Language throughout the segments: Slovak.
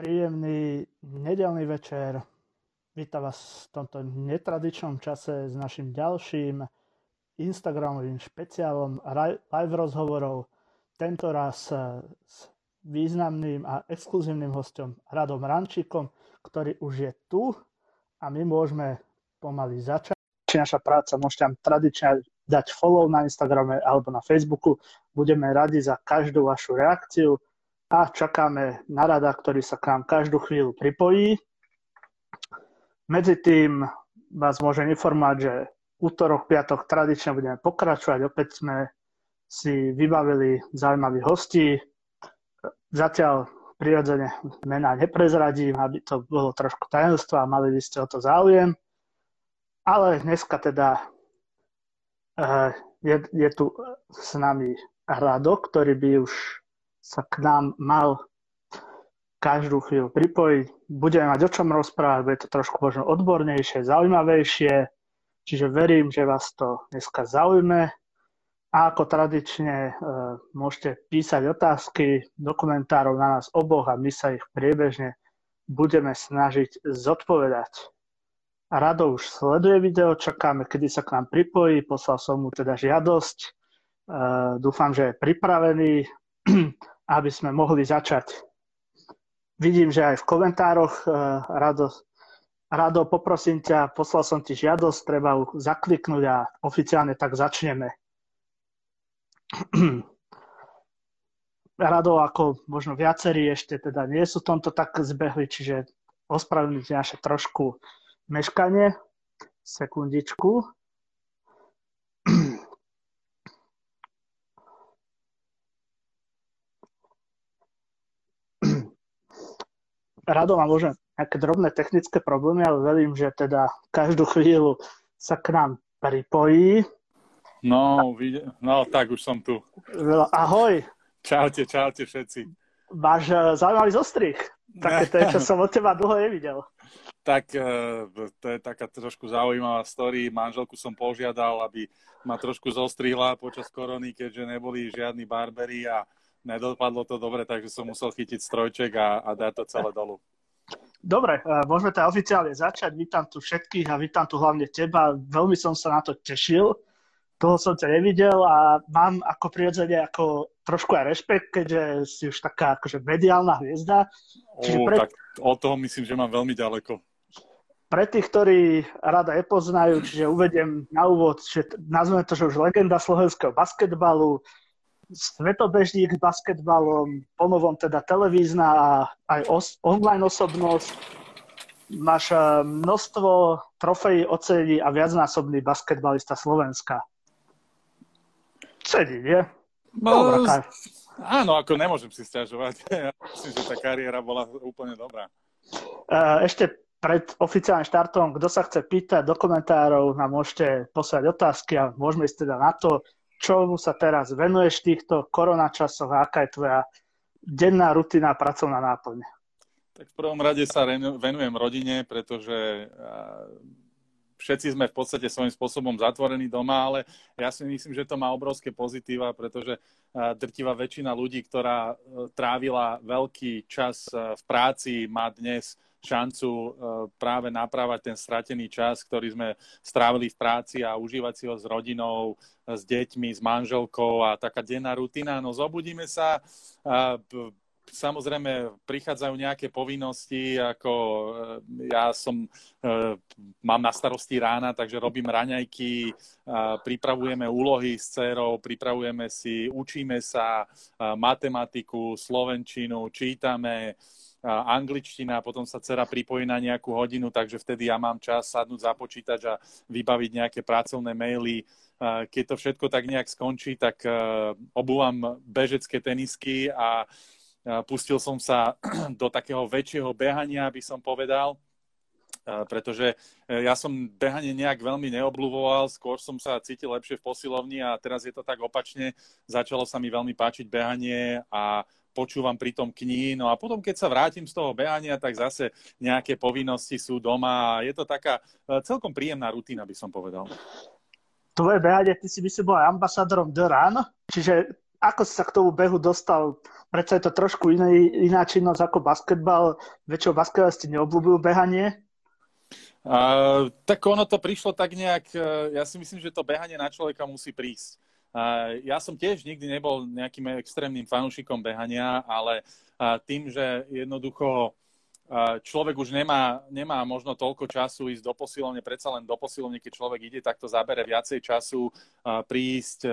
Príjemný nedeľný večer. Vítam vás v tomto netradičnom čase s našim ďalším Instagramovým špeciálom live rozhovorov. Tento raz s významným a exkluzívnym hostom Radom Rančíkom, ktorý už je tu a my môžeme pomaly začať. Naša práca, môžete nám tradične dať follow na Instagrame alebo na Facebooku. Budeme radi za každú vašu reakciu. A čakáme na Rada, ktorý sa k nám každú chvíľu pripojí. Medzi tým vás môžem informovať, že útorok, piatok tradične budeme pokračovať. Opäť sme si vybavili zaujímavých hostí. Zatiaľ prirodzene mená neprezradím, aby to bolo trošku tajomstvo a mali by ste o to záujem. Ale dneska teda je tu s nami Rado, ktorý by už sa k nám mal každú chvíľu pripojiť. Budeme mať o čom rozprávať, bude to trošku možno odbornejšie, zaujímavejšie, čiže verím, že vás to dneska zaujme. A ako tradične môžete písať otázky do komentárov na nás oboch a my sa ich priebežne budeme snažiť zodpovedať. Rado už sleduje video, čakáme, kedy sa k nám pripojí, poslal som mu teda žiadosť, dúfam, že je pripravený, aby sme mohli začať. Vidím, že aj v komentároch Rado, poprosím ťa, poslal som ti žiadosť, treba ju zakliknúť a oficiálne tak začneme. Rado, ako možno viacerí ešte teda nie sú v tomto tak zbehli, čiže ospravedlňujte naše trošku meškanie. Sekundičku. Rado, mám možno nejaké drobné technické problémy, ale verím, že teda každú chvíľu sa k nám pripojí. No, tak už som tu. Ahoj. Čaute všetci. Máš zaujímavý zostrih. Také to je, čo som od teba dlho nevidel. Tak to je taká trošku zaujímavá story. Manželku som požiadal, aby ma trošku zostrihla počas korony, keďže neboli žiadni barbery a nedopadlo to dobre, takže som musel chytiť strojček a dať to celé dolu. Dobre, môžeme teda oficiálne začať. Vítam tu všetkých a vítam tu hlavne teba. Veľmi som sa na to tešil. Toho som ťa nevidel a mám ako prirodzene ako trošku aj rešpekt, keďže si už taká akože mediálna hviezda. Tak od toho myslím, že mám veľmi ďaleko. Pre tých, ktorí Rada nepoznajú, čiže uvediem na úvod, že nazveme to, že už legenda slovenského basketbalu, svetobežník s basketbalom, ponovom teda televízna a aj online osobnosť. Máš množstvo trofejí, ocenení a viacnásobný basketbalista Slovenska. Sedí, nie? No, áno, ako nemôžem si sťažovať. Ja myslím, že tá kariéra bola úplne dobrá. Ešte pred oficiálnym štartom, kto sa chce pýtať do komentárov, nám môžete poslať otázky a môžeme ísť teda na to, čomu sa teraz venuješ v týchto koronačasoch a aká je tvoja denná rutina, pracovná náplň? Tak v prvom rade sa venujem rodine, pretože všetci sme v podstate svojím spôsobom zatvorení doma, ale ja si myslím, že to má obrovské pozitíva, pretože drtivá väčšina ľudí, ktorá trávila veľký čas v práci, má dnes šancu práve naprávať ten stratený čas, ktorý sme strávili v práci a užívať si ho s rodinou, s deťmi, s manželkou a taká denná rutina. No zobudíme sa, samozrejme prichádzajú nejaké povinnosti, ako ja mám na starosti rána, takže robím raňajky, pripravujeme úlohy s dcérou, pripravujeme si, učíme sa matematiku, slovenčinu, čítame, angličtina, potom sa dcera pripojí na nejakú hodinu, takže vtedy ja mám čas sadnúť za počítač a vybaviť nejaké pracovné maily. Keď to všetko tak nejak skončí, tak obúvam bežecké tenisky a pustil som sa do takého väčšieho behania, by som povedal, pretože ja som behanie nejak veľmi neobľúboval, skôr som sa cítil lepšie v posilovni a teraz je to tak opačne. Začalo sa mi veľmi páčiť behanie a počúvam pritom knihy, no a potom, keď sa vrátim z toho behania, tak zase nejaké povinnosti sú doma a je to taká celkom príjemná rutina, by som povedal. Tvoje behanie, ty si myslím bol aj ambasádorom The Run, čiže Ako si sa k tomu behu dostal? Prečo je to trošku iná činnosť ako basketbal? Väčšinou basketbalisti neobľúbujú behanie? Tak ono to prišlo tak nejak, ja si myslím, že to behanie na človeka musí prísť. Ja som tiež nikdy nebol nejakým extrémnym fanúšikom behania, ale tým, že jednoducho človek už nemá možno toľko času ísť do posilovne, predsa len do posilovne, keď človek ide, tak to zabere viacej času prísť,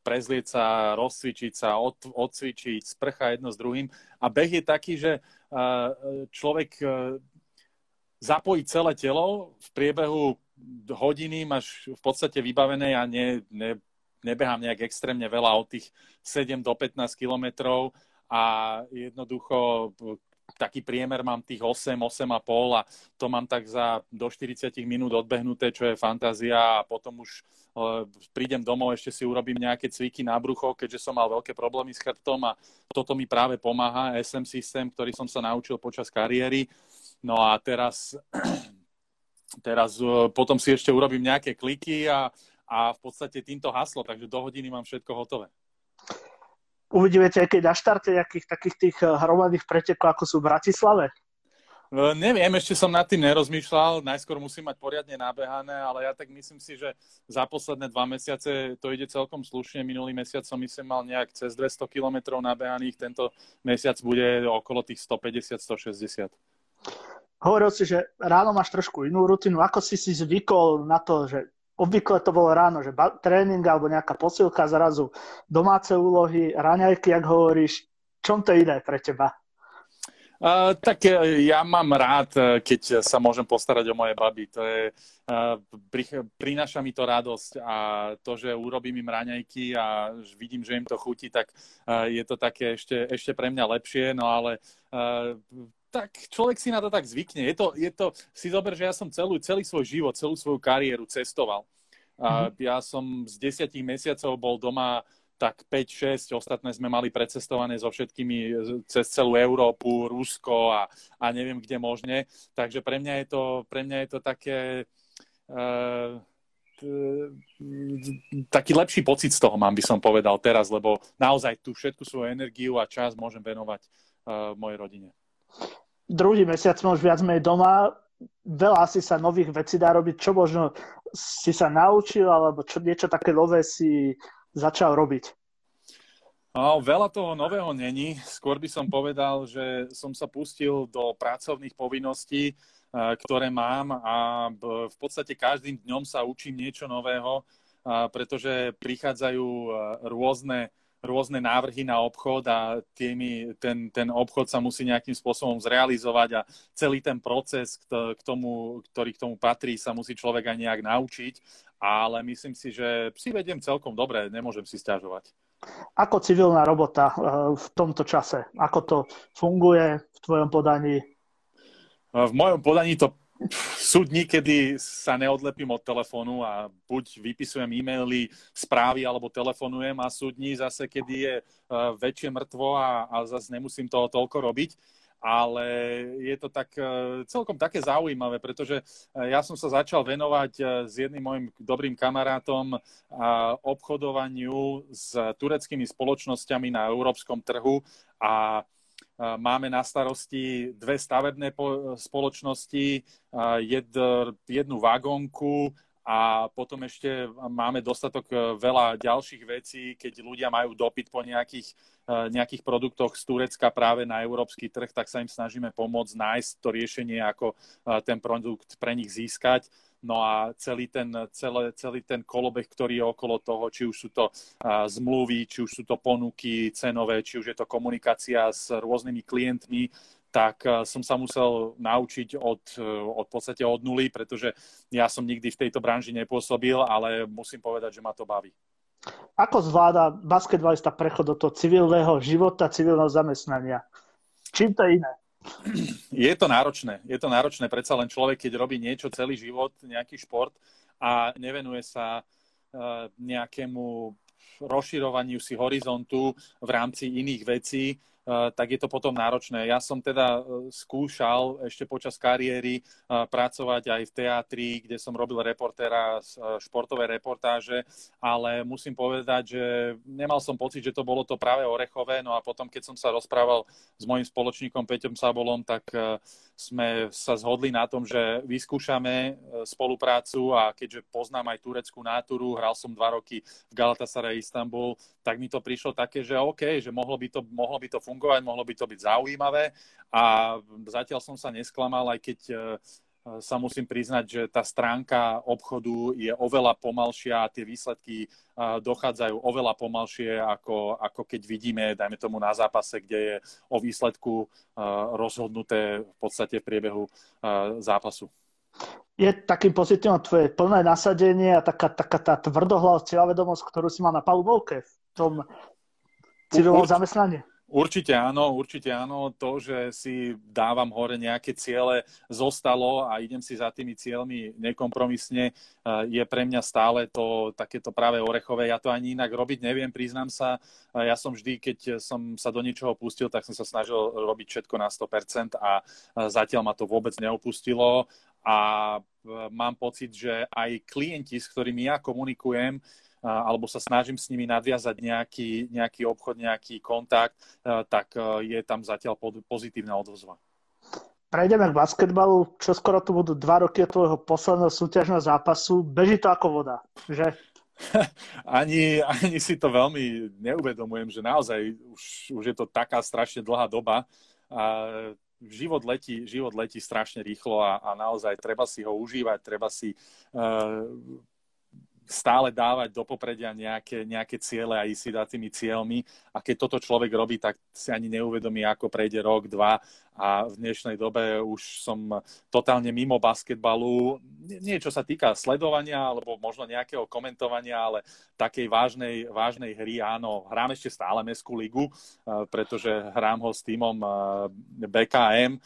prezlieť sa, rozcvičiť sa, odcvičiť, sprcha jedno s druhým. A beh je taký, že človek zapojí celé telo v priebehu hodiny, máš v podstate vybavené a nebehám nejak extrémne veľa, od tých 7 do 15 kilometrov a jednoducho taký priemer mám tých 8,5 a to mám tak za do 40 minút odbehnuté, čo je fantázia a potom už prídem domov, ešte si urobím nejaké cviky na brucho, keďže som mal veľké problémy s chrbtom a toto mi práve pomáha, SM systém, ktorý som sa naučil počas kariéry. No a teraz potom si ešte urobím nejaké kliky a v podstate týmto haslo, takže do hodiny mám všetko hotové. Uvidíme ťa keď na štarte nejakých takých tých hromadných pretekov, ako sú v Bratislave? Neviem, ešte som nad tým nerozmýšľal. Najskôr musím mať poriadne nabehané, ale ja tak myslím si, že za posledné 2 mesiace to ide celkom slušne. Minulý mesiac som myslím mal nejak cez 200 kilometrov nabehaných. Tento mesiac bude okolo tých 150-160. Hovoril si, že ráno máš trošku inú rutinu. Ako si zvykol na to, že obvykle to bolo ráno, že tréning alebo nejaká posilka, zrazu domáce úlohy, raňajky, jak hovoríš. Čom to ide pre teba? Tak ja mám rád, keď sa môžem postarať o moje baby. To je, prináša mi to radosť a to, že urobím im raňajky a vidím, že im to chutí, tak je to také ešte pre mňa lepšie. No ale tak človek si na to tak zvykne. Si zober, že ja som celý svoj život, celú svoju kariéru cestoval. Ja som z 10 mesiacov bol doma tak 5-6, ostatné sme mali precestované so všetkými cez celú Európu, Rusko a neviem kde možne. Takže pre mňa je to také taký lepší pocit z toho mám, by som povedal teraz, lebo naozaj tú všetku svoju energiu a čas môžem venovať mojej rodine. Druhý mesiac sme už viac menej doma. Veľa si sa nových vecí dá robiť. Čo možno si sa naučil, alebo čo niečo také nové si začal robiť? Veľa toho nového není. Skôr by som povedal, že som sa pustil do pracovných povinností, ktoré mám a v podstate každým dňom sa učím niečo nového, pretože prichádzajú rôzne návrhy na obchod a ten obchod sa musí nejakým spôsobom zrealizovať a celý ten proces, ktorý k tomu patrí, sa musí človek aj nejak naučiť, ale myslím si, že si vediem celkom dobre, nemôžem si sťažovať. Ako civilná robota v tomto čase? Ako to funguje v tvojom podaní? V mojom podaní to sú dní, kedy sa neodlepím od telefónu a buď vypisujem e-maily, správy alebo telefonujem a sú dní zase, kedy je väčšie mŕtvo a zase nemusím toho toľko robiť. Ale je to tak celkom také zaujímavé, pretože ja som sa začal venovať s jedným mojim dobrým kamarátom obchodovaniu s tureckými spoločnosťami na európskom trhu a máme na starosti 2 stavebné spoločnosti, jednu vagónku a potom ešte máme dostatok veľa ďalších vecí, keď ľudia majú dopyt po nejakých produktoch z Turecka práve na európsky trh, tak sa im snažíme pomôcť nájsť to riešenie, ako ten produkt pre nich získať. No a celý ten kolobeh, ktorý je okolo toho, či už sú to zmluvy, či už sú to ponuky cenové, či už je to komunikácia s rôznymi klientmi, tak som sa musel naučiť od podstate od nuly, pretože ja som nikdy v tejto branži nepôsobil, ale musím povedať, že ma to baví. Ako zvláda basketbalista prechod do toho civilného života, civilného zamestnania? Čím to iné? Je to náročné. Predsa len človek, keď robí niečo celý život, nejaký šport a nevenuje sa nejakému rozširovaniu si horizontu v rámci iných vecí, tak je to potom náročné. Ja som teda skúšal ešte počas kariéry pracovať aj v teatri, kde som robil reportéra z športovej reportáže, ale musím povedať, že nemal som pocit, že to bolo to práve orechové. No a potom, keď som sa rozprával s mojim spoločníkom Peťom Sabolom, tak sme sa zhodli na tom, že vyskúšame spoluprácu, a keďže poznám aj tureckú náturu, hral som 2 roky v Galatasaray Istanbul, tak mi to prišlo také, že OK, že mohlo by to fungovať, mohlo by to byť zaujímavé, a zatiaľ som sa nesklamal, aj keď sa musím priznať, že tá stránka obchodu je oveľa pomalšia a tie výsledky dochádzajú oveľa pomalšie, ako keď vidíme, dajme tomu na zápase, kde je o výsledku rozhodnuté v podstate v priebehu zápasu. Je takým pozitívom tvoje plné nasadenie a taká tá tvrdohlavá cieľavedomosť, ktorú si mal na palubovke v tom cieľovom zamestnaní? Určite áno. To, že si dávam hore nejaké ciele, zostalo a idem si za tými cieľmi nekompromisne, je pre mňa stále to takéto práve orechové. Ja to ani inak robiť neviem, priznám sa. Ja som vždy, keď som sa do niečoho pustil, tak som sa snažil robiť všetko na 100% a zatiaľ ma to vôbec neopustilo. A mám pocit, že aj klienti, s ktorými ja komunikujem, alebo sa snažím s nimi nadviazať nejaký obchod, nejaký kontakt, tak je tam zatiaľ pozitívna odozva. Prejdeme k basketbalu. Čoskoro tu budú 2 roky od tvojho posledného súťažného zápasu. Beží to ako voda, že? Ani si to veľmi neuvedomujem, že naozaj už je to taká strašne dlhá doba. Život letí strašne rýchlo a naozaj treba si ho užívať, treba si stále dávať do popredia nejaké ciele a ísť si za tými cieľmi. A keď toto človek robí, tak si ani neuvedomí, ako prejde rok, 2, a v dnešnej dobe už som totálne mimo basketbalu. Nie, čo sa týka sledovania alebo možno nejakého komentovania, ale takej vážnej hry, áno, hrám ešte stále Mestskú ligu, pretože hrám ho s tímom BKM.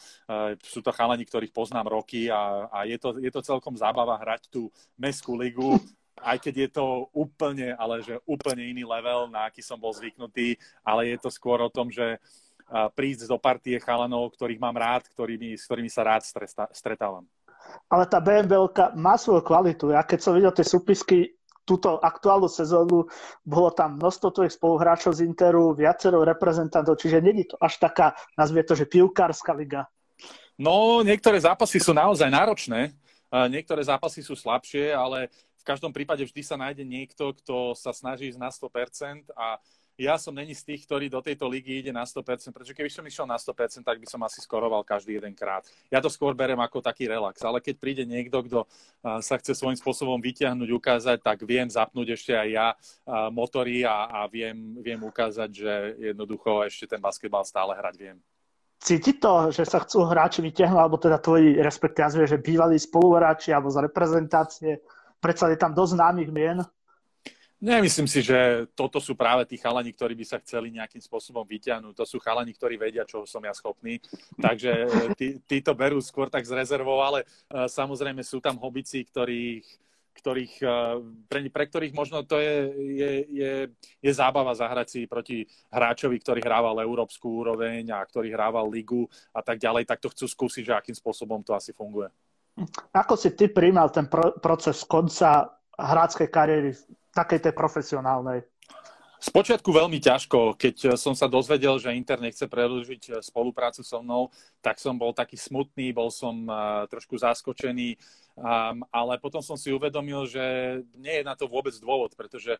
Sú to chalani, ktorých poznám roky a je to celkom zábava hrať tú Mestskú ligu, aj keď je to úplne, ale že úplne iný level, na aký som bol zvyknutý, ale je to skôr o tom, že prísť do partie chalanov, ktorých mám rád, s ktorými sa rád stretávam. Ale tá BMBLka má svoju kvalitu. Ja keď som videl tie súpisky túto aktuálnu sezónu, bolo tam množstvo tvojich spoluhráčov z Interu, viacero reprezentantov, čiže nie je to až taká, nazvie to, že pivkárska liga. No, niektoré zápasy sú naozaj náročné, niektoré zápasy sú slabšie, ale v každom prípade vždy sa nájde niekto, kto sa snaží ísť na 100% a ja som není z tých, ktorý do tejto ligy ide na 100%, pretože keby som išiel na 100%, tak by som asi skoroval každý jedenkrát. Ja to skôr berem ako taký relax, ale keď príde niekto, kto sa chce svojím spôsobom vytiahnuť, ukázať, tak viem zapnúť ešte aj ja motory a viem ukázať, že jednoducho ešte ten basketbal stále hrať viem. Cíti to, že sa chcú hráči vytiahnuť, alebo teda tvoji, respektíve, že bývalí spoluhráči alebo z reprezentácie? Predsa je tam dosť známych mien. Nemyslím si, že toto sú práve tí chalani, ktorí by sa chceli nejakým spôsobom vyťahnuť. To sú chalani, ktorí vedia, čoho som ja schopný. Takže tí to berú skôr tak z rezervou, ale samozrejme sú tam hobici, pre ktorých možno to je zábava zahrať si proti hráčovi, ktorý hrával európsku úroveň a ktorý hrával ligu a tak ďalej, tak to chcú skúsiť, že akým spôsobom to asi funguje. Ako si ty prijímal ten proces konca hráčskej kariéry, takej tej profesionálnej? Spočiatku veľmi ťažko. Keď som sa dozvedel, že Inter nechce predĺžiť spoluprácu so mnou, tak som bol taký smutný, bol som trošku zaskočený, ale potom som si uvedomil, že nie je na to vôbec dôvod, pretože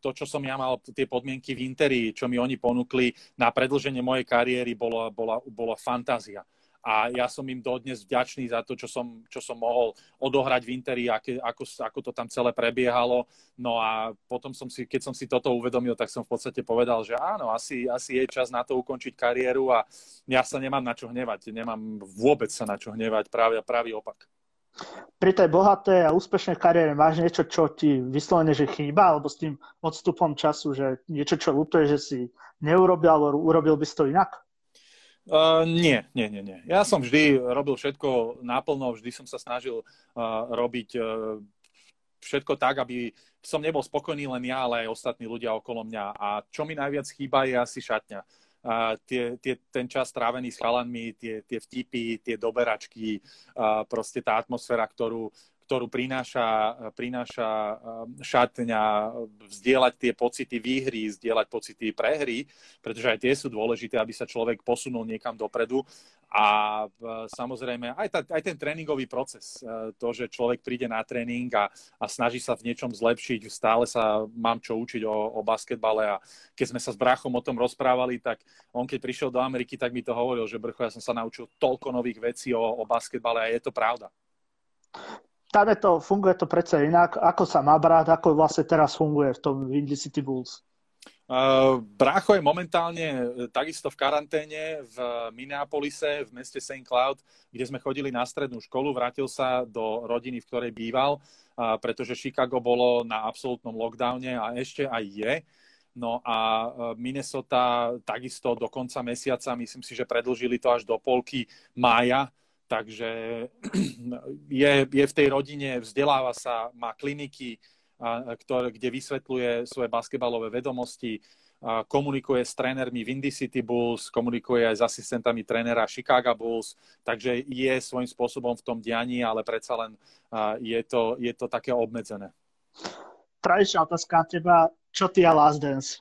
to, čo som ja mal, tie podmienky v Interi, čo mi oni ponúkli na predĺženie mojej kariéry, bola fantázia. A ja som im dodnes vďačný za to, čo som mohol odohrať v Interi, ako to tam celé prebiehalo. No a potom, keď som si toto uvedomil, tak som v podstate povedal, že áno, asi je čas na to ukončiť kariéru a ja sa nemám na čo hnevať. Nemám vôbec sa na čo hnevať, práve opak. Pri tej bohatej a úspešnej kariére máš niečo, čo ti vyslovene, že chýba, alebo s tým odstupom času, že niečo, čo ľutuješ, že si neurobil, alebo urobil by si to inak? Nie. Ja som vždy robil všetko naplno, vždy som sa snažil robiť všetko tak, aby som nebol spokojný len ja, ale aj ostatní ľudia okolo mňa. A čo mi najviac chýba, je asi šatňa. ten čas strávený s chalanmi, tie vtipy, tie doberačky, proste tá atmosféra, ktorú prináša šatňa, vzdieľať tie pocity výhry, vzdieľať pocity prehry, pretože aj tie sú dôležité, aby sa človek posunul niekam dopredu. A samozrejme aj ten tréningový proces, to, že človek príde na tréning a snaží sa v niečom zlepšiť, stále sa mám čo učiť o basketbale. A keď sme sa s bráchom o tom rozprávali, tak on keď prišiel do Ameriky, tak mi to hovoril, že Brcho, ja som sa naučil toľko nových vecí o basketbale, a je to pravda. Tady to funguje to predsa inak. Ako sa má brať, ako vlastne teraz funguje v tom Windy City Bulls? Brácho je momentálne takisto v karanténe v Minneapolise, v meste St. Cloud, kde sme chodili na strednú školu. Vrátil sa do rodiny, v ktorej býval, pretože Chicago bolo na absolútnom lockdowne a ešte aj je. No a Minnesota takisto do konca mesiaca, myslím si, že predĺžili to až do polky mája. Takže je v tej rodine, vzdeláva sa, má kliniky, kde vysvetľuje svoje basketbalové vedomosti, komunikuje s trénermi Windy City Bulls, komunikuje aj s asistentami trénera Chicago Bulls, takže je svojím spôsobom v tom dianí, ale predsa len je to také obmedzené. Tradičná otázka na teba, čo ty a Last Dance?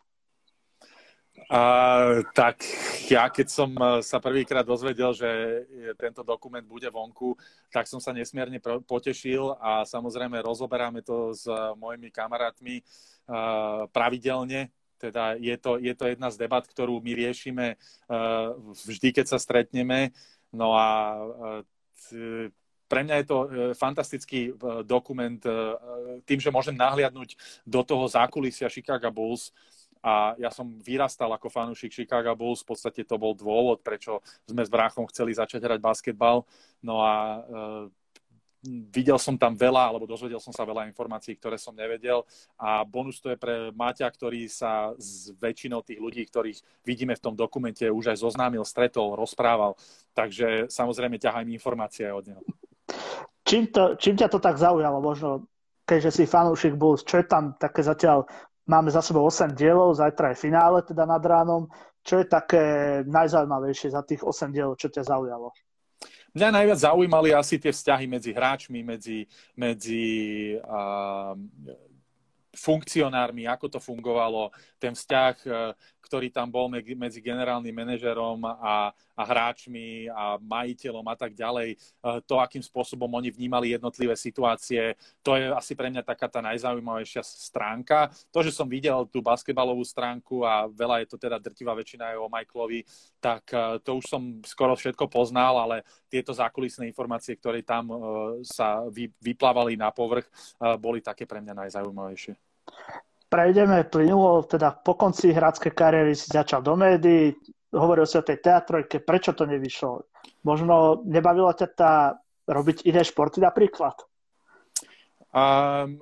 Tak ja keď som sa prvýkrát dozvedel, že tento dokument bude vonku, tak som sa nesmierne potešil a samozrejme rozoberáme to s mojimi kamarátmi pravidelne. Teda je to jedna z debat, ktorú my riešime vždy, keď sa stretneme. No a pre mňa je to fantastický dokument tým, že môžem nahliadnúť do toho zákulisia Chicago Bulls. A ja som vyrastal ako fanúšik Chicago Bulls, v podstate to bol dôvod, prečo sme s bráchom chceli začať hrať basketbal. No a videl som tam veľa, alebo dozvedel som sa veľa informácií, ktoré som nevedel. A bonus to je pre Maťa, ktorý sa s väčšinou tých ľudí, ktorých vidíme v tom dokumente, už aj zoznámil, stretol, rozprával. Takže samozrejme ťahajú informácie aj od neho. Čím ťa to tak zaujalo možno, keďže si fanúšik Bulls? Čo je tam také zatiaľ? Máme za sebou 8 dielov, zajtra je finále teda nad ránom. Čo je také najzaujímavejšie za tých 8 dielov, čo ťa zaujalo? Mňa najviac zaujímali asi tie vzťahy medzi hráčmi, medzi funkcionármi, ako to fungovalo, ten vzťah, ktorý tam bol medzi generálnym manažerom a hráčmi a majiteľom a tak ďalej, to, akým spôsobom oni vnímali jednotlivé situácie, to je asi pre mňa taká tá najzaujímavejšia stránka. To, že som videl tú basketbalovú stránku a veľa je to teda drtivá väčšina aj o Michaelovi, tak to už som skoro všetko poznal, ale tieto zákulisné informácie, ktoré tam sa vyplávali na povrch, boli také pre mňa najzaujímavejšie. Prejdeme plynulo, teda po konci hráckej kariéry si začal do médií, hovoril si o tej teatrojke, prečo to nevyšlo? Možno nebavila ťa tá robiť iné športy napríklad?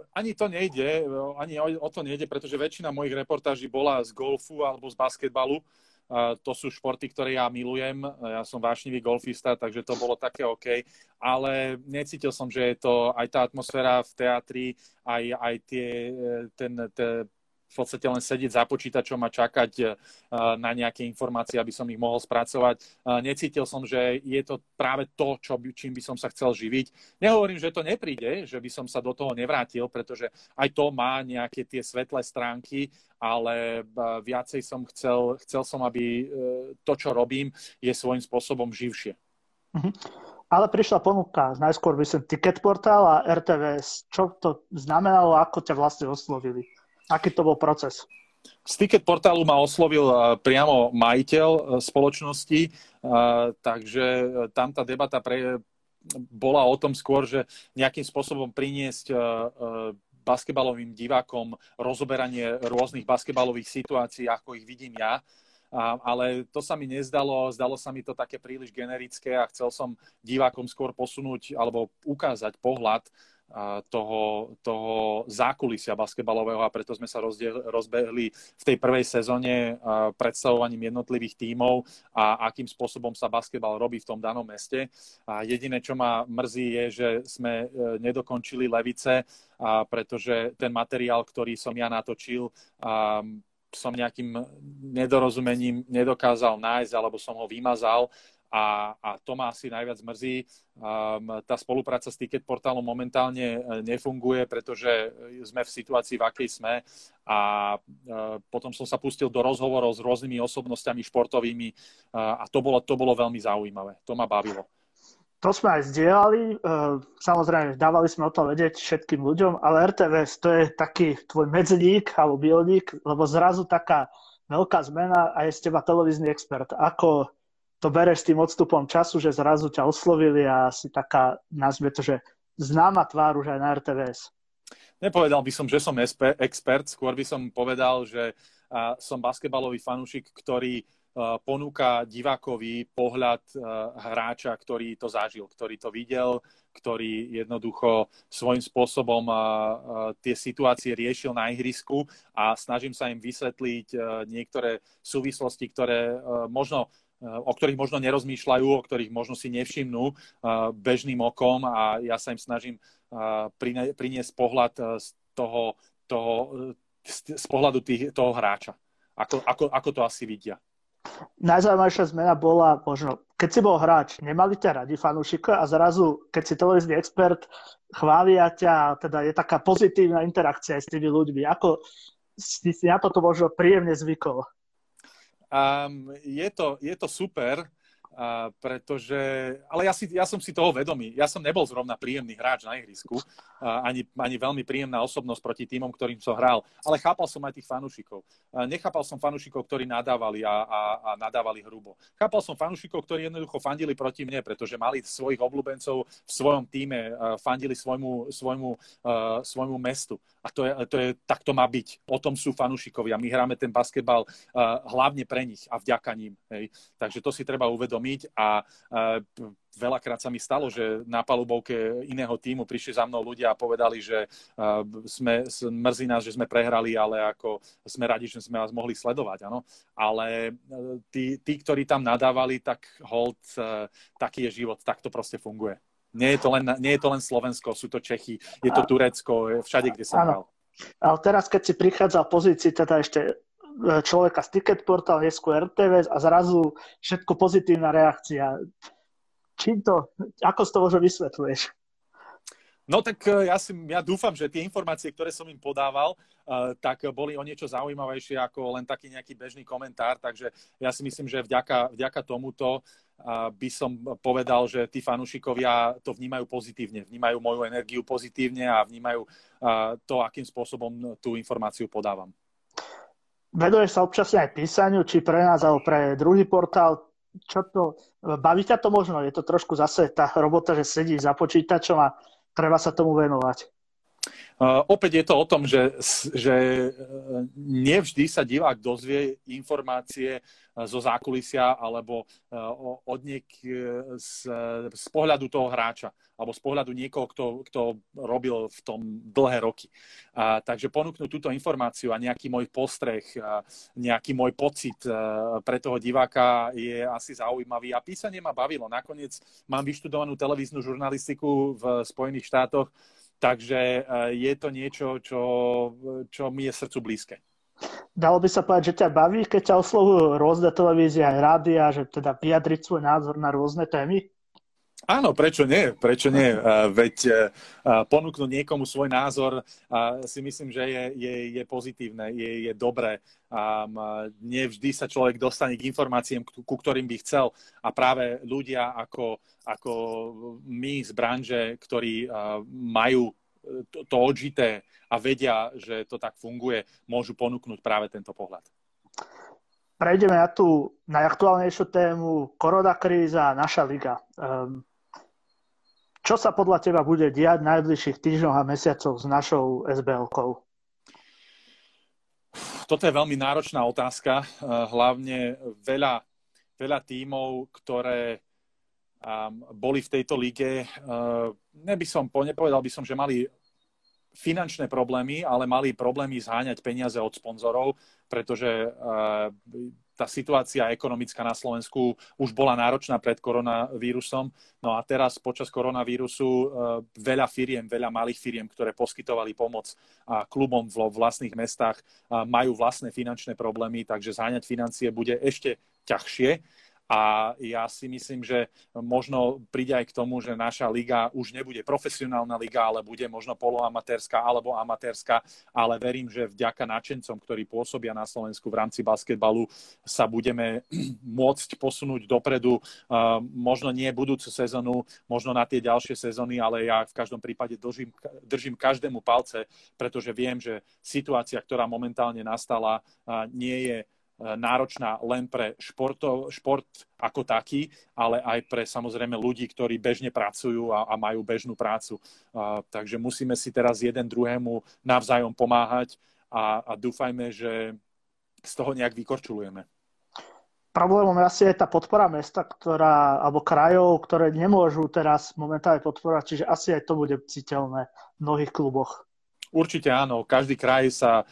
Ani to nejde, ani o to nejde, pretože väčšina mojich reportáží bola z golfu alebo z basketbalu. To sú športy, ktoré ja milujem. Ja som vášnivý golfista, takže to bolo také OK. Ale necítil som, že je to aj tá atmosféra v teatri, aj v podstate len sedieť za počítačom a čakať na nejaké informácie, aby som ich mohol spracovať. Necítil som, že je to práve to, čím by som sa chcel živiť. Nehovorím, že to nepríde, že by som sa do toho nevrátil, pretože aj to má nejaké tie svetlé stránky, ale viacej som chcel som, aby to, čo robím, je svojím spôsobom živšie. Mhm. Ale prišla ponuka, najskôr myslím Ticketportál a RTVS. Čo to znamenalo, ako ťa vlastne oslovili? Aký to bol proces? Z Ticketportálu ma oslovil priamo majiteľ spoločnosti, takže tam tá debata bola o tom skôr, že nejakým spôsobom priniesť basketbalovým divákom rozoberanie rôznych basketbalových situácií, ako ich vidím ja. Ale to sa mi nezdalo, zdalo sa mi to také príliš generické a chcel som divákom skôr posunúť alebo ukázať pohľad toho zákulisia basketbalového, a preto sme sa rozbehli v tej prvej sezóne predstavovaním jednotlivých tímov a akým spôsobom sa basketbal robí v tom danom meste. A jediné, čo ma mrzí, je, že sme nedokončili Levice, pretože ten materiál, ktorý som ja natočil, som nejakým nedorozumením nedokázal nájsť, alebo som ho vymazal a to ma asi najviac mrzí. Tá spolupráca s Ticketportálom momentálne nefunguje, pretože sme v situácii, v akej sme a potom som sa pustil do rozhovorov s rôznymi osobnostiami športovými a to bolo veľmi zaujímavé. To ma bavilo. To sme aj zdieľali, samozrejme dávali sme o tom vedieť všetkým ľuďom, ale RTVS to je taký tvoj medzník alebo bioník, lebo zrazu taká veľká zmena a je z teba televízny expert. Ako to bereš s tým odstupom času, že zrazu ťa oslovili a si taká, nazvime to, že známa tvár už aj na RTVS? Nepovedal by som, že som expert, skôr by som povedal, že som basketbalový fanúšik, ktorý ponúka divákovi pohľad hráča, ktorý to zažil, ktorý to videl, ktorý jednoducho svojím spôsobom tie situácie riešil na ihrisku a snažím sa im vysvetliť niektoré súvislosti, ktoré o ktorých možno nerozmýšľajú, o ktorých možno si nevšimnú bežným okom a ja sa im snažím priniesť pohľad z pohľadu toho hráča. Ako to asi vidia. Najzaujímavejšia zmena bola možno, keď si bol hráč, nemali ťa radi fanúšikovia a zrazu, keď si televízny expert, chvália ťa, teda je taká pozitívna interakcia aj s tými ľuďmi. Ako si na toto možno príjemne zvykol? Je to super, pretože, ale ja som si toho vedomý. Ja som nebol zrovna príjemný hráč na ihrisku, ani veľmi príjemná osobnosť proti týmom, ktorým som hral. Ale chápal som aj tých fanúšikov. Nechápal som fanúšikov, ktorí nadávali a nadávali hrubo. Chápal som fanúšikov, ktorí jednoducho fandili proti mne, pretože mali svojich obľúbencov v svojom týme, fandili svojmu mestu. A to je, tak to má byť. O tom sú fanúšikovia. My hráme ten basketbal hlavne pre nich a vďaka ním. Hej. Takže to si treba uvedomiť. A veľakrát sa mi stalo, že na palubovke iného tímu prišli za mnou ľudia a povedali, že mrzí nás, že sme prehrali, ale ako sme radi, že sme vás mohli sledovať. Áno? Ale tí, ktorí tam nadávali, tak hold, taký je život, tak to proste funguje. Nie je to len Slovensko, sú to Čechy, je to Turecko, všade, kde som hral. Ale teraz, keď si prichádza v pozícii, teda ešte človeka z Ticketportálu, neskôr RTVS a zrazu všetko pozitívna reakcia. Ako si to možno vysvetľuješ? No tak ja dúfam, že tie informácie, ktoré som im podával, tak boli o niečo zaujímavejšie ako len taký nejaký bežný komentár, takže ja si myslím, že vďaka tomuto by som povedal, že tí fanúšikovia to vnímajú pozitívne, vnímajú moju energiu pozitívne a vnímajú to, akým spôsobom tú informáciu podávam. Veduješ sa občas aj písaniu, či pre nás, alebo pre druhý portál. Baví ťa to možno? Je to trošku zase tá robota, že sedíš za počítačom a treba sa tomu venovať. Opäť je to o tom, že nevždy sa divák dozvie informácie zo zákulisia alebo z pohľadu toho hráča alebo z pohľadu niekoho, kto robil v tom dlhé roky. Takže ponúknú túto informáciu a nejaký môj postreh, nejaký môj pocit pre toho diváka je asi zaujímavý. A písanie ma bavilo. Nakoniec mám vyštudovanú televíznu žurnalistiku v Spojených štátoch. Takže je to niečo, čo mi je srdcu blízke. Dalo by sa povedať, že ťa baví, keď ťa oslovujú rôzne televízie aj rádia, že teda vyjadriť svoj názor na rôzne témy? Áno, prečo nie? Prečo nie? Veď ponúknuť niekomu svoj názor si myslím, že je pozitívne, je dobré. Nevždy sa človek dostane k informáciám, ku ktorým by chcel. A práve ľudia ako my z branže, ktorí majú to odžité a vedia, že to tak funguje, môžu ponúknuť práve tento pohľad. Prejdeme na tú najaktuálnejšiu tému, koronakríza, naša liga. Čo sa podľa teba bude diať v najbližších týždňoch a mesiacoch s našou SBL-kou? Toto je veľmi náročná otázka. Hlavne veľa tímov, ktoré boli v tejto lige, nepovedal by som, že mali finančné problémy, ale mali problémy zháňať peniaze od sponzorov, pretože tá situácia ekonomická na Slovensku už bola náročná pred koronavírusom. No a teraz počas koronavírusu veľa firiem, veľa malých firiem, ktoré poskytovali pomoc klubom vo vlastných mestách, majú vlastné finančné problémy, takže zháňať financie bude ešte ťažšie. A ja si myslím, že možno príde aj k tomu, že naša liga už nebude profesionálna liga, ale bude možno poloamatérska alebo amatérska, ale verím, že vďaka nadšencom, ktorí pôsobia na Slovensku v rámci basketbalu, sa budeme môcť posunúť dopredu. Možno nie budúcu sezónu, možno na tie ďalšie sezóny, ale ja v každom prípade držím každému palce, pretože viem, že situácia, ktorá momentálne nastala, nie je náročná len pre šport ako taký, ale aj pre samozrejme ľudí, ktorí bežne pracujú a majú bežnú prácu. Takže musíme si teraz jeden druhému navzájom pomáhať a dúfajme, že z toho nejak vykorčulujeme. Problémom asi je tá podpora mesta, alebo krajov, ktoré nemôžu teraz momentálne podporovať, čiže asi aj to bude citeľné v mnohých kluboch. Určite áno, každý kraj sa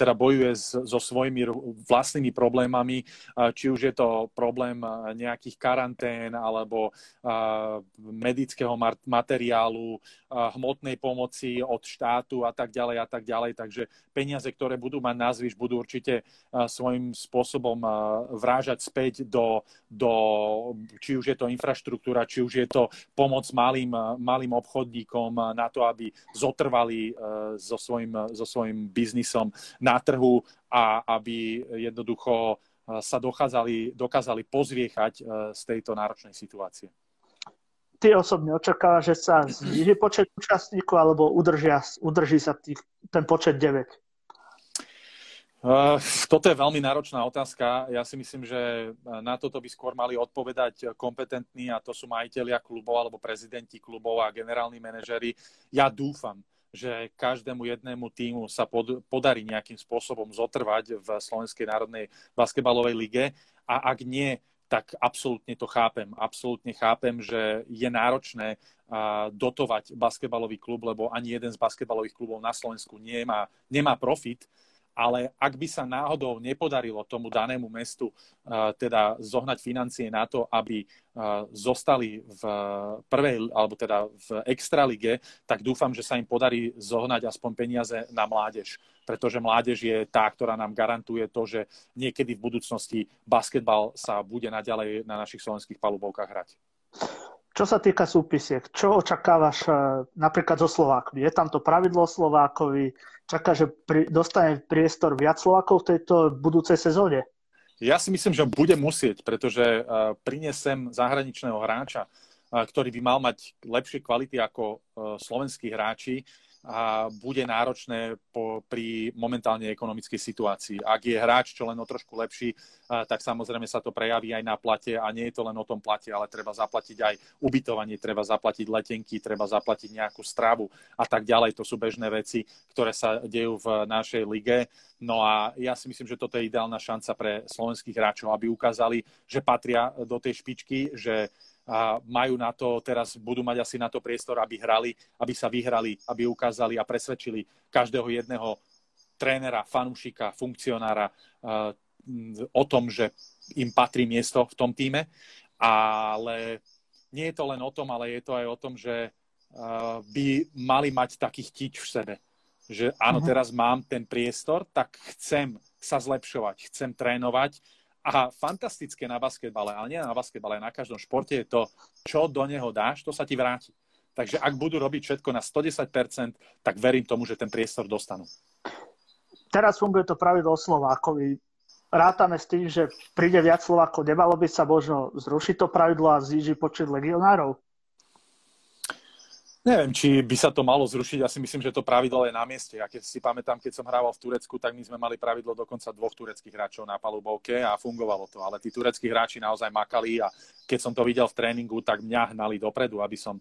teda bojuje so svojimi vlastnými problémami, či už je to problém nejakých karantén alebo medického materiálu, hmotnej pomoci od štátu a tak ďalej, takže peniaze, ktoré budú mať na zvyš, budú určite svojím spôsobom vrážať späť do či už je to infraštruktúra, či už je to pomoc malým obchodníkom na to, aby zotrvali so svojím biznisom na trhu a aby jednoducho sa dokázali pozviechať z tejto náročnej situácie. Ty osobne očakávaš, že sa zníži počet účastníkov alebo udrží sa ten počet 9? Toto je veľmi náročná otázka. Ja si myslím, že na toto by skôr mali odpovedať kompetentní, a to sú majitelia klubov alebo prezidenti klubov a generálni manažeri. Ja dúfam, že každému jednému tímu sa podarí nejakým spôsobom zotrvať v Slovenskej národnej basketbalovej lige, a ak nie, tak absolútne to chápem. Absolútne chápem, že je náročné dotovať basketbalový klub, lebo ani jeden z basketbalových klubov na Slovensku nemá profit, ale ak by sa náhodou nepodarilo tomu danému mestu teda zohnať financie na to, aby zostali v prvej, alebo teda v extralige, tak dúfam, že sa im podarí zohnať aspoň peniaze na mládež, pretože mládež je tá, ktorá nám garantuje to, že niekedy v budúcnosti basketbal sa bude naďalej na našich slovenských palubovkách hrať. Čo sa týka súpisiek, čo očakávaš napríklad zo Slovákmi? Je tam to pravidlo Slovákovi? Čakáš, že dostane priestor viac Slovákov v tejto budúcej sezóne? Ja si myslím, že bude musieť, pretože prinesem zahraničného hráča, ktorý by mal mať lepšie kvality ako slovenskí hráči, a bude náročné pri momentálnej ekonomickej situácii. Ak je hráč čo len o trošku lepší, tak samozrejme sa to prejaví aj na plate, a nie je to len o tom plate, ale treba zaplatiť aj ubytovanie, treba zaplatiť letenky, treba zaplatiť nejakú stravu a tak ďalej. To sú bežné veci, ktoré sa dejú v našej lige. No a ja si myslím, že toto je ideálna šanca pre slovenských hráčov, aby ukázali, že patria do tej špičky, že majú na to, teraz budú mať asi na to priestor, aby hrali, aby sa vyhrali, aby ukázali a presvedčili každého jedného trénera, fanúšika, funkcionára o tom, že im patrí miesto v tom tíme. Ale nie je to len o tom, ale je to aj o tom, že by mali mať taký chtič v sebe. Že áno, teraz mám ten priestor, tak chcem sa zlepšovať, chcem trénovať. A fantastické na basketbale, ale nie na basketbale, na každom športe je to, čo do neho dáš, to sa ti vráti. Takže ak budú robiť všetko na 110%, tak verím tomu, že ten priestor dostanú. Teraz funguje to pravidlo Slovákovi. Rátame s tým, že príde viac Slovákov. Nemalo by sa možno zrušiť to pravidlo a zníži počet legionárov? Neviem, či by sa to malo zrušiť. Ja si myslím, že to pravidlo je na mieste. Ja keď si pamätám, keď som hrával v Turecku, tak my sme mali pravidlo dokonca 2 tureckých hráčov na palubovke a fungovalo to. Ale tí tureckí hráči naozaj makali, a keď som to videl v tréningu, tak mňa hnali dopredu, aby som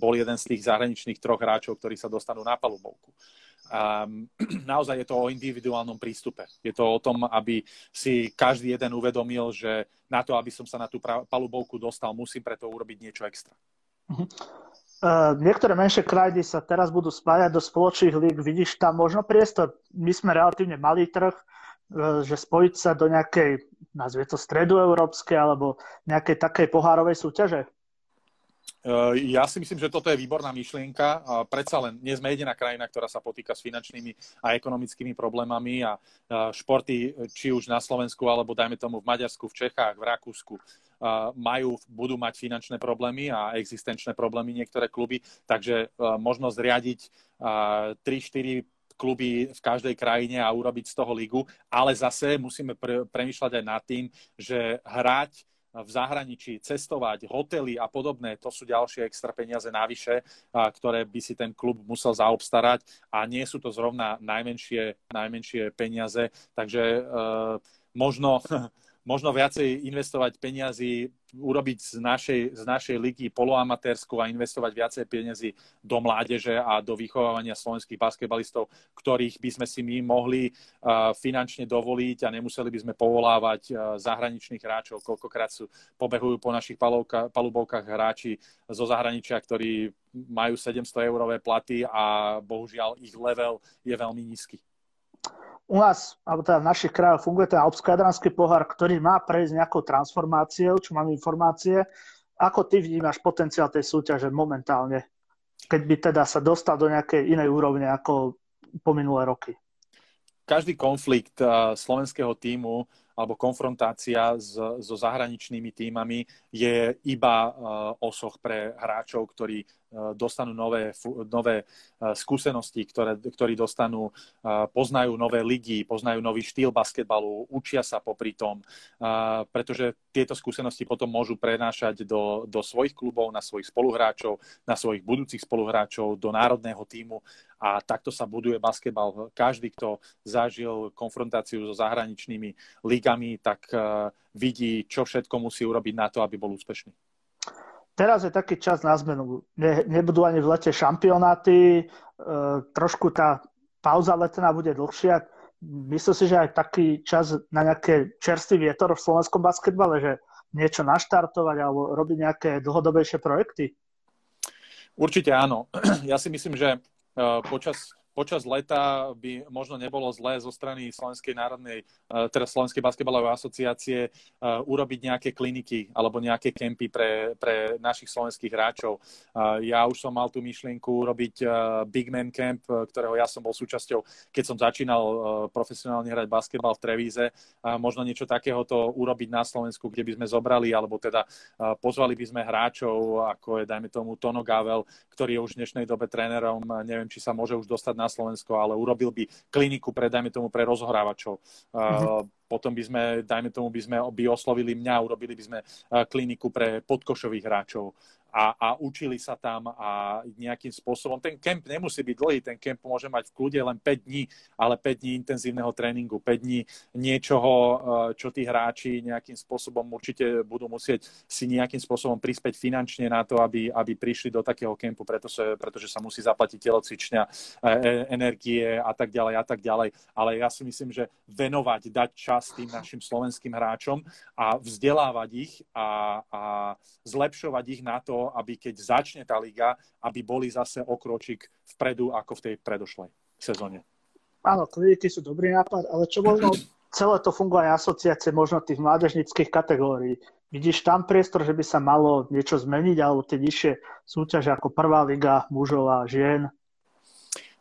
bol jeden z tých zahraničných 3 hráčov, ktorí sa dostanú na palubovku. Naozaj je to o individuálnom prístupe. Je to o tom, aby si každý jeden uvedomil, že na to, aby som sa na tú palubovku dostal, musím preto urobiť niečo extra. Niektoré menšie krajiny sa teraz budú spájať do spoločných líg. Vidíš tam možno priestor? My sme relatívne malý trh, že spojiť sa do nejakej nazvie to stredoeurópske alebo nejakej takej pohárovej súťaže? Ja si myslím, že toto je výborná myšlienka. Predsa len nie sme jediná krajina, ktorá sa potýka s finančnými a ekonomickými problémami a športy, či už na Slovensku, alebo dajme tomu v Maďarsku, v Čechách, v Rakúsku, budú mať finančné problémy a existenčné problémy niektoré kluby. Takže možno zriadiť 3-4 kluby v každej krajine a urobiť z toho ligu, ale zase musíme premýšľať aj nad tým, že hrať v zahraničí, cestovať, hotely a podobné, to sú ďalšie extra peniaze navyše, ktoré by si ten klub musel zaobstarať a nie sú to zrovna najmenšie peniaze, takže možno viacej investovať peniazy, urobiť z našej ligy poloamatérsku a investovať viacej peniazy do mládeže a do vychovávania slovenských basketbalistov, ktorých by sme si my mohli finančne dovoliť a nemuseli by sme povolávať zahraničných hráčov. Koľkokrát pobehujú po našich palubovkách hráči zo zahraničia, ktorí majú 700-eurové platy a bohužiaľ ich level je veľmi nízky. U nás, alebo teda v našich krajoch funguje ten Alpsko-Jadranský pohár, ktorý má prejsť nejakou transformáciou, čo mám informácie. Ako ty vnímaš potenciál tej súťaže momentálne, keď by teda sa dostal do nejakej inej úrovne ako po minulé roky? Každý konflikt slovenského tímu alebo konfrontácia so zahraničnými tímami je iba osoch pre hráčov, ktorí dostanú nové skúsenosti, ktorí dostanú, poznajú nové ligy, poznajú nový štýl basketbalu, učia sa popri tom, pretože tieto skúsenosti potom môžu prenášať do svojich klubov, na svojich spoluhráčov, na svojich budúcich spoluhráčov, do národného tímu a takto sa buduje basketbal. Každý, kto zažil konfrontáciu so zahraničnými ligami, tak vidí, čo všetko musí urobiť na to, aby bol úspešný. Teraz je taký čas na zmenu. Nebudú ani v lete šampionáty, trošku tá pauza letná bude dlhšia. Myslím si, že aj taký čas na nejaké čerstvý vietor v slovenskom basketbale, že niečo naštartovať alebo robiť nejaké dlhodobejšie projekty? Určite áno. Ja si myslím, že Počas leta by možno nebolo zlé zo strany Slovenskej basketbalovej asociácie urobiť nejaké kliniky alebo nejaké kempy pre našich slovenských hráčov. Ja už som mal tú myšlienku urobiť Big Man Camp, ktorého ja som bol súčasťou, keď som začínal profesionálne hrať basketbal v Trevíze. Možno niečo takéhoto urobiť na Slovensku, kde by sme zobrali, alebo teda pozvali by sme hráčov, ako je, dajme tomu, Tono Gavel, ktorý je už v dnešnej dobe trénerom, neviem, či sa môže už dostať na Slovensko, ale urobil by kliniku pre rozhrávačov. Potom by sme oslovili mňa, urobili by sme kliniku pre podkošových hráčov a učili sa tam a nejakým spôsobom. Ten kemp nemusí byť dlhý, ten kemp môže mať v kľude len 5 dní, ale 5 dní intenzívneho tréningu, 5 dní niečoho, čo tí hráči nejakým spôsobom určite budú musieť si nejakým spôsobom prispäť finančne na to, aby prišli do takého kempu, pretože sa musí zaplatiť telocvičňa, energie a tak ďalej. Ale ja si myslím, že venovať, dať čas s tým našim slovenským hráčom a vzdelávať ich a zlepšovať ich na to, aby keď začne tá liga, aby boli zase o kročík vpredu ako v tej predošlej sezóne. Áno, kliniky sú dobrý nápad, ale čo možno celé to fungovanie asociácie možno tých mládežníckych kategórií? Vidíš tam priestor, že by sa malo niečo zmeniť alebo tie nižšie súťaže ako prvá liga mužov a žien?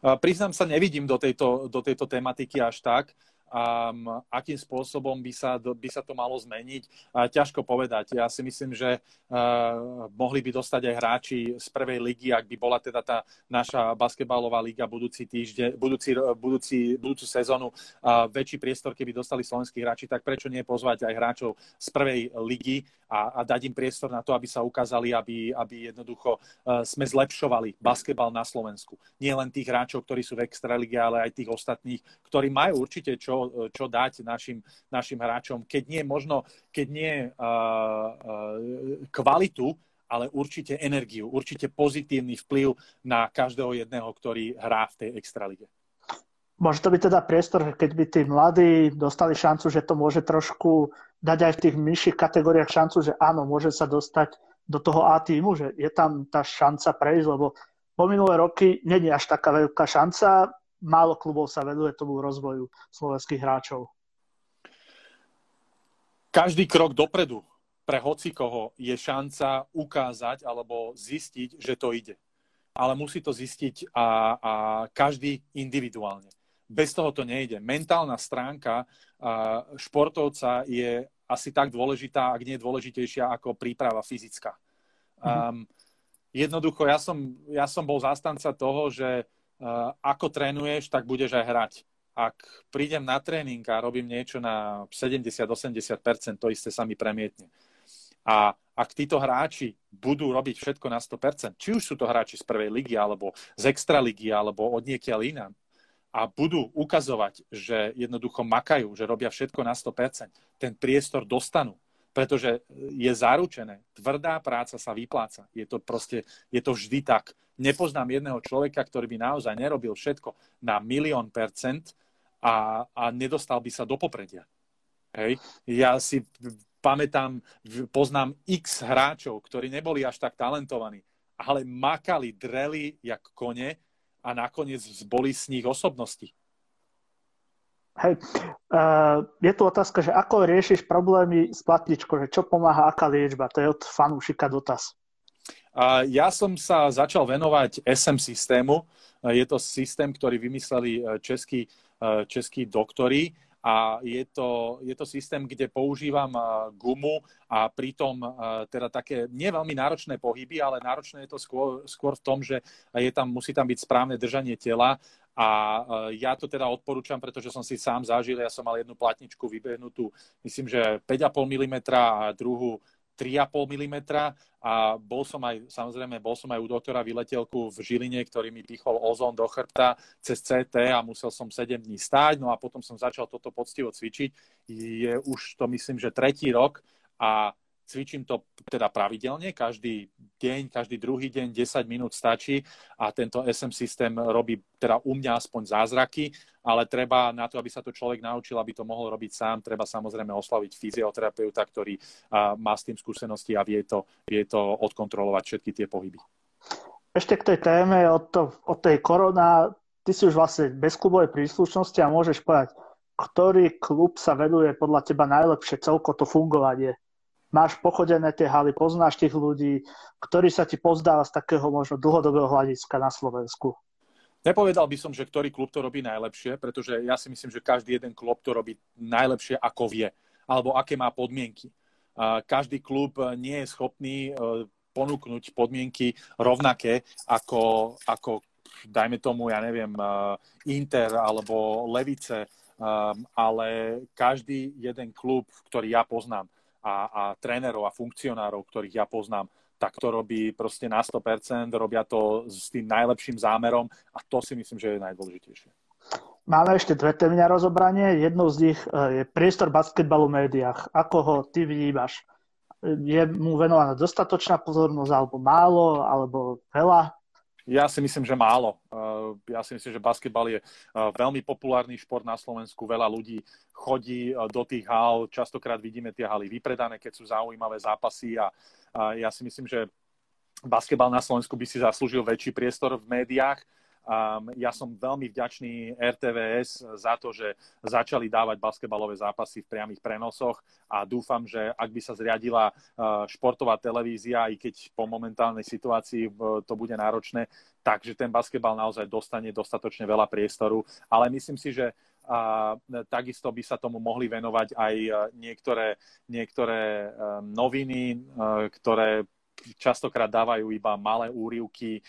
Priznám sa, nevidím do tejto tematiky až tak. Akým spôsobom by sa to malo zmeniť, ťažko povedať. Ja si myslím, že mohli by dostať aj hráči z prvej ligy, ak by bola teda tá naša basketbalová liga budúcu sezónu väčší priestor, keby dostali slovenskí hráči, tak prečo nie pozvať aj hráčov z prvej ligy a dať im priestor na to, aby sa ukázali, aby jednoducho sme zlepšovali basketbal na Slovensku. Nie len tých hráčov, ktorí sú v extralíge, ale aj tých ostatných, ktorí majú určite čo dať našim hráčom. Keď nie kvalitu, ale určite energiu, určite pozitívny vplyv na každého jedného, ktorý hrá v tej extralíge. Môže to byť teda priestor, keď by tí mladí dostali šancu, že to môže trošku dať aj v tých nižších kategóriách šancu, že áno, môže sa dostať do toho A tímu, že je tam tá šanca prejsť, lebo po minulé roky nie je až taká veľká šanca. Málo klubov sa venuje tomu rozvoju slovenských hráčov. Každý krok dopredu pre hocikoho je šanca ukázať alebo zistiť, že to ide. Ale musí to zistiť a každý individuálne. Bez toho to nejde. Mentálna stránka športovca je asi tak dôležitá, ak nie dôležitejšia ako príprava fyzická. Jednoducho, ja som bol zástanca toho, že ako trénuješ, tak budeš aj hrať. Ak prídem na tréning a robím niečo na 70-80%, to isté sa mi premietne. A ak títo hráči budú robiť všetko na 100%, či už sú to hráči z prvej ligy, alebo z extra ligy, alebo od niekiaľ iná, a budú ukazovať, že jednoducho makajú, že robia všetko na 100%, ten priestor dostanú, pretože je zaručené, tvrdá práca sa vypláca. Je to vždy tak. Nepoznám jedného človeka, ktorý by naozaj nerobil všetko na 1,000,000% a nedostal by sa do popredia. Hej. Ja si poznám x hráčov, ktorí neboli až tak talentovaní, ale makali, dreli jak kone a nakoniec boli z nich osobnosti. Hej, je tu otázka, že ako riešiš problémy s platničkou, že čo pomáha, aká liečba? To je od fanúšika dotaz. Ja som sa začal venovať SM systému. Je to systém, ktorý vymysleli českí doktori a je to systém, kde používam gumu a pritom teda také nie veľmi náročné pohyby, ale náročné je to skôr v tom, že musí tam byť správne držanie tela. A ja to teda odporúčam, pretože som si sám zažil, ja som mal jednu platničku vybehnutú, myslím, že 5,5 mm a druhú 3,5 mm a bol som aj u doktora Vyleteľku v Žiline, ktorý mi pichol ozón do chrbta cez CT a musel som 7 dní stáť, no a potom som začal toto poctivo cvičiť. Je už to myslím, že 3. rok a cvičím to teda pravidelne, každý deň, každý druhý deň, 10 minút stačí a tento SM systém robí teda u mňa aspoň zázraky, ale treba na to, aby sa to človek naučil, aby to mohol robiť sám, treba samozrejme osloviť fyzioterapeuta, ktorý má s tým skúsenosti a vie to odkontrolovať všetky tie pohyby. Ešte k tej téme od tej korona, ty si už vlastne bez klubovej príslušnosti a môžeš povedať, ktorý klub sa veduje podľa teba najlepšie celko to fungovanie? Máš pochodené tie haly, poznáš tých ľudí, ktorí sa ti pozdáva z takého možno dlhodobého hľadiska na Slovensku? Nepovedal by som, že ktorý klub to robí najlepšie, pretože ja si myslím, že každý jeden klub to robí najlepšie, ako vie, alebo aké má podmienky. Každý klub nie je schopný ponúknuť podmienky rovnaké ako dajme tomu, ja neviem, Inter alebo Levice, ale každý jeden klub, ktorý ja poznám, a trénerov a funkcionárov, ktorých ja poznám, tak to robí proste na 100%, robia to s tým najlepším zámerom a to si myslím, že je najdôležitejšie. Máme ešte 2 témy na rozobranie. Jednou z nich je priestor basketbalu v médiách. Ako ho ty vnímaš? Je mu venovaná dostatočná pozornosť alebo málo, alebo veľa? Ja si myslím, že málo. Ja si myslím, že basketbal je veľmi populárny šport na Slovensku. Veľa ľudí chodí do tých hál. Častokrát vidíme tie haly vypredané, keď sú zaujímavé zápasy. A ja si myslím, že basketbal na Slovensku by si zaslúžil väčší priestor v médiách. Ja som veľmi vďačný RTVS za to, že začali dávať basketbalové zápasy v priamých prenosoch a dúfam, že ak by sa zriadila športová televízia, i keď po momentálnej situácii to bude náročné, takže ten basketbal naozaj dostane dostatočne veľa priestoru. Ale myslím si, že takisto by sa tomu mohli venovať aj niektoré noviny, ktoré častokrát dávajú iba malé úryvky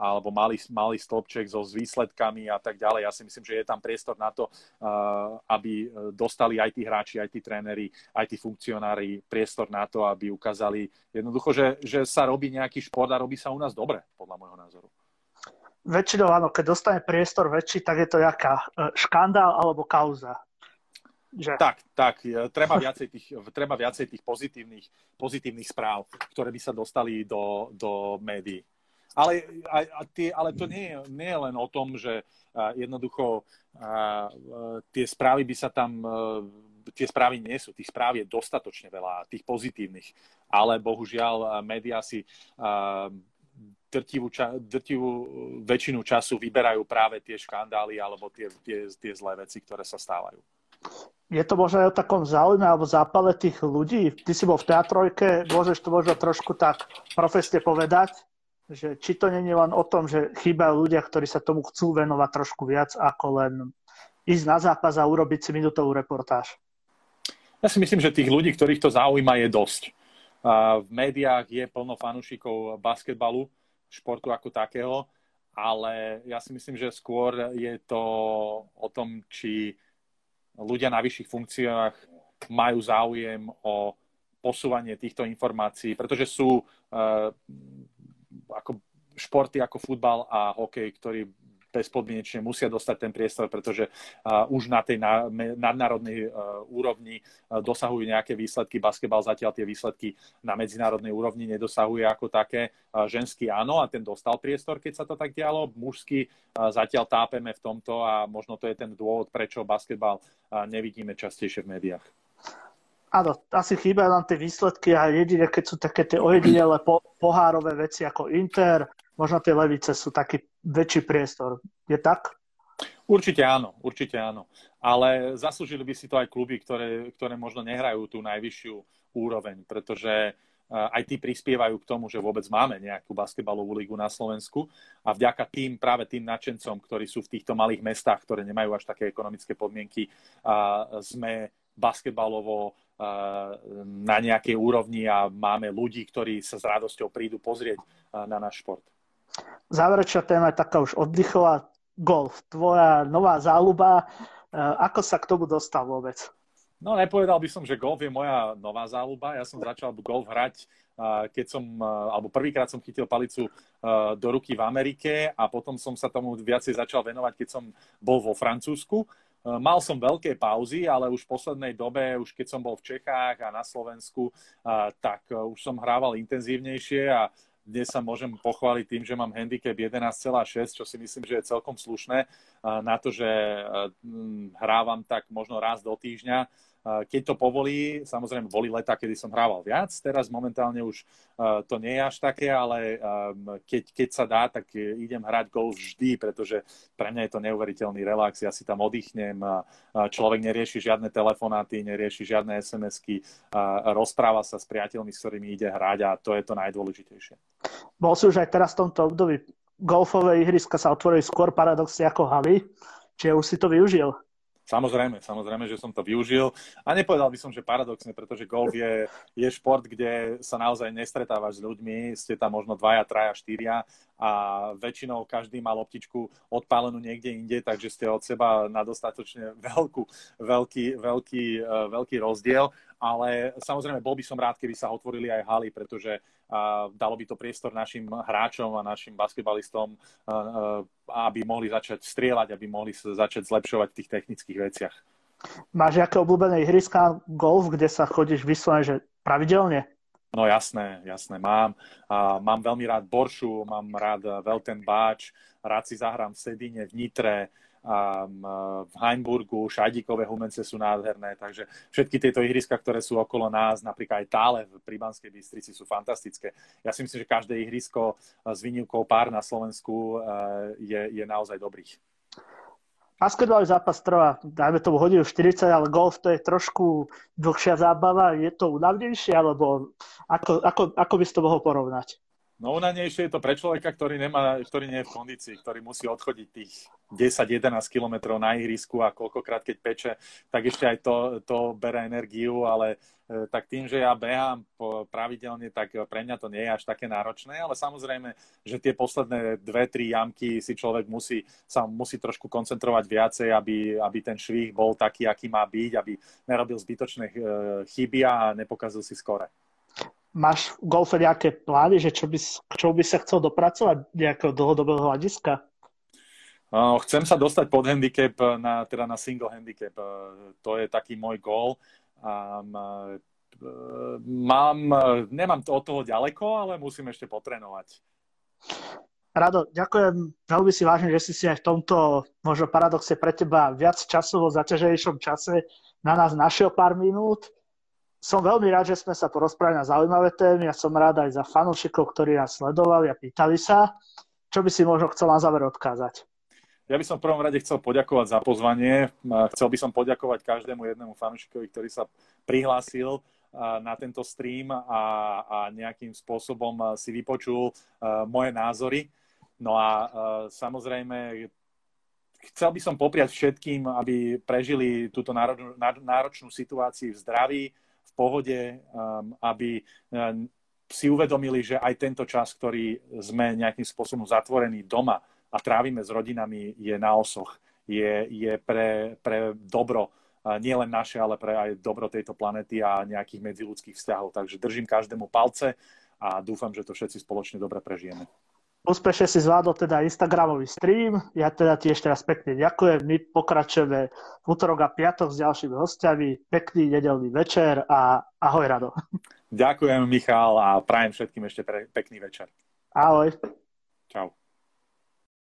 alebo malý stĺpček so výsledkami a tak ďalej. Ja si myslím, že je tam priestor na to, aby dostali aj tí hráči, aj tí tréneri, aj tí funkcionári priestor na to, aby ukázali jednoducho, že sa robí nejaký šport a robí sa u nás dobre, podľa môjho názoru. Väčšinou áno, keď dostane priestor väčší, tak je to jaká škandál alebo kauza. Že? Tak. Treba viacej tých pozitívnych správ, ktoré by sa dostali do médií. Ale to nie je len o tom, že jednoducho tie správy by sa tam... Tie správy nie sú. Tých správ je dostatočne veľa, tých pozitívnych. Ale bohužiaľ, médiá si drtivú väčšinu času vyberajú práve tie škandály alebo tie zlé veci, ktoré sa stávajú. je to možno aj o takom záujme alebo zápale tých ľudí. Ty si bol v teatrojke, môžeš to možno trošku tak profesne povedať, že či to nie je len o tom, že chýbajú ľudia, ktorí sa tomu chcú venovať trošku viac, ako len ísť na zápas a urobiť si minútovú reportáž. Ja si myslím, že tých ľudí, ktorých to zaujíma, je dosť. V médiách je plno fanúšikov basketbalu, športu ako takého, ale ja si myslím, že skôr je to o tom, či ľudia na vyšších funkciách majú záujem o posúvanie týchto informácií, pretože sú ako športy ako futbal a hokej, ktorí bezpodmienečne musia dostať ten priestor, pretože už na tej nadnárodnej úrovni dosahujú nejaké výsledky. Basketbal zatiaľ tie výsledky na medzinárodnej úrovni nedosahuje ako také. Ženský áno, a ten dostal priestor, keď sa to tak dialo. Mužský zatiaľ tápeme v tomto a možno to je ten dôvod, prečo basketbal nevidíme častejšie v médiách. Áno, asi chýbajú nám tie výsledky a jedine, keď sú také tie ojedinelé pohárové veci ako Inter, možno tie Levice sú taký väčší priestor. Je tak? Určite áno, určite áno. Ale zaslúžili by si to aj kluby, ktoré možno nehrajú tú najvyššiu úroveň, pretože aj tí prispievajú k tomu, že vôbec máme nejakú basketbalovú ligu na Slovensku a vďaka tým, práve tým nadšencom, ktorí sú v týchto malých mestách, ktoré nemajú až také ekonomické podmienky, sme basketbalovo na nejakej úrovni a máme ľudí, ktorí sa s radosťou prídu pozrieť na náš šport. Záverečná téma je taká už oddychová. Golf, tvoja nová záľuba. Ako sa k tomu dostal vôbec? No, nepovedal by som, že golf je moja nová záľuba. Ja som začal golf hrať, prvýkrát som chytil palicu do ruky v Amerike a potom som sa tomu viacej začal venovať, keď som bol vo Francúzsku. Mal som veľké pauzy, ale už v poslednej dobe, už keď som bol v Čechách a na Slovensku, tak už som hrával intenzívnejšie a dnes sa môžem pochváliť tým, že mám handicap 11,6, čo si myslím, že je celkom slušné na to, že hrávam tak možno raz do týždňa. Keď to povolí, samozrejme boli leta, kedy som hrával viac, teraz momentálne už to nie je až také, ale keď sa dá, tak idem hrať golf vždy, pretože pre mňa je to neuveriteľný relax, ja si tam oddychnem, človek nerieši žiadne telefonáty, nerieši žiadne SMS-ky, rozpráva sa s priateľmi, s ktorými ide hrať a to je to najdôležitejšie. Bol si už aj teraz v tomto období. Golfové ihriska sa otvorili skôr paradoxne ako haly, čiže už si to využil? Samozrejme, že som to využil a nepovedal by som, že paradoxne, pretože golf je šport, kde sa naozaj nestretávaš s ľuďmi, ste tam možno dvaja, traja, štyria a väčšinou každý má loptičku odpálenú niekde inde, takže ste od seba na dostatočne veľký rozdiel. Ale samozrejme, bol by som rád, keby sa otvorili aj haly, pretože dalo by to priestor našim hráčom a našim basketbalistom, aby mohli začať strieľať, aby mohli sa začať zlepšovať v tých technických veciach. Máš nejaké obľúbené ihriska golf, kde sa chodíš vyslovene, že pravidelne? No jasné, mám. Mám veľmi rád Boršu, mám rád Velten Báč, rád si zahrám v Sedine, v Nitre, v Heimburgu, Šajdíkové Humence sú nádherné, takže všetky tieto ihriska, ktoré sú okolo nás, napríklad aj Tále pri Banskej Bystrici sú fantastické. Ja si myslím, že každé ihrisko s výnimkou pár na Slovensku je naozaj dobrých. Basketbalový zápas trvá, dajme tomu hodinu 40, ale golf to je trošku dlhšia zábava, je to únavnejšie, alebo ako by si to mohol porovnať? No, najnejšie je to pre človeka, ktorý nie je v kondícii, ktorý musí odchodiť tých 10-11 kilometrov na ihrisku a koľkokrát, keď peče, tak ešte aj to bere energiu, ale tak tým, že ja behám pravidelne, tak pre mňa to nie je až také náročné, ale samozrejme, že tie posledné 2-3 jamky si človek musí trošku koncentrovať viacej, aby ten švih bol taký, aký má byť, aby nerobil zbytočné chyby a nepokazil si skore. Máš v golfe nejaké plány, že k čomu by sa chcel dopracovať nejakého dlhodobého hľadiska? Chcem sa dostať pod handicap, na single handicap. To je taký môj gól. Nemám to od toho ďaleko, ale musím ešte potrénovať. Rado, ďakujem. Veľmi si vážim, že si aj v tomto možno paradoxe pre teba viac času vo zaťaženejšom čase na nás našiel pár minút. Som veľmi rád, že sme sa porozprávali na zaujímavé témy. Ja som rád aj za fanúšikov, ktorí nás sledovali a pýtali sa, čo by si možno chcel na záver odkázať. Ja by som v prvom rade chcel poďakovať za pozvanie. Chcel by som poďakovať každému jednému fanúšikovi, ktorý sa prihlásil na tento stream a nejakým spôsobom si vypočul moje názory. No a samozrejme, chcel by som popriať všetkým, aby prežili túto náročnú situáciu v zdraví, v pohode, aby si uvedomili, že aj tento čas, ktorý sme nejakým spôsobom zatvorení doma, a trávime s rodinami, je na osoch. Je pre dobro, nielen naše, ale pre aj dobro tejto planety a nejakých medziľudských vzťahov. Takže držím každému palce a dúfam, že to všetci spoločne dobre prežijeme. Úspešne si zvládol teda Instagramový stream. Ja teda ti ešte raz pekne ďakujem. My pokračujeme v útorok a piatok s ďalšími hostiami. Pekný nedeľný večer a ahoj, Rado. Ďakujem, Michal, a prajem všetkým ešte pekný večer. Ahoj. Čau.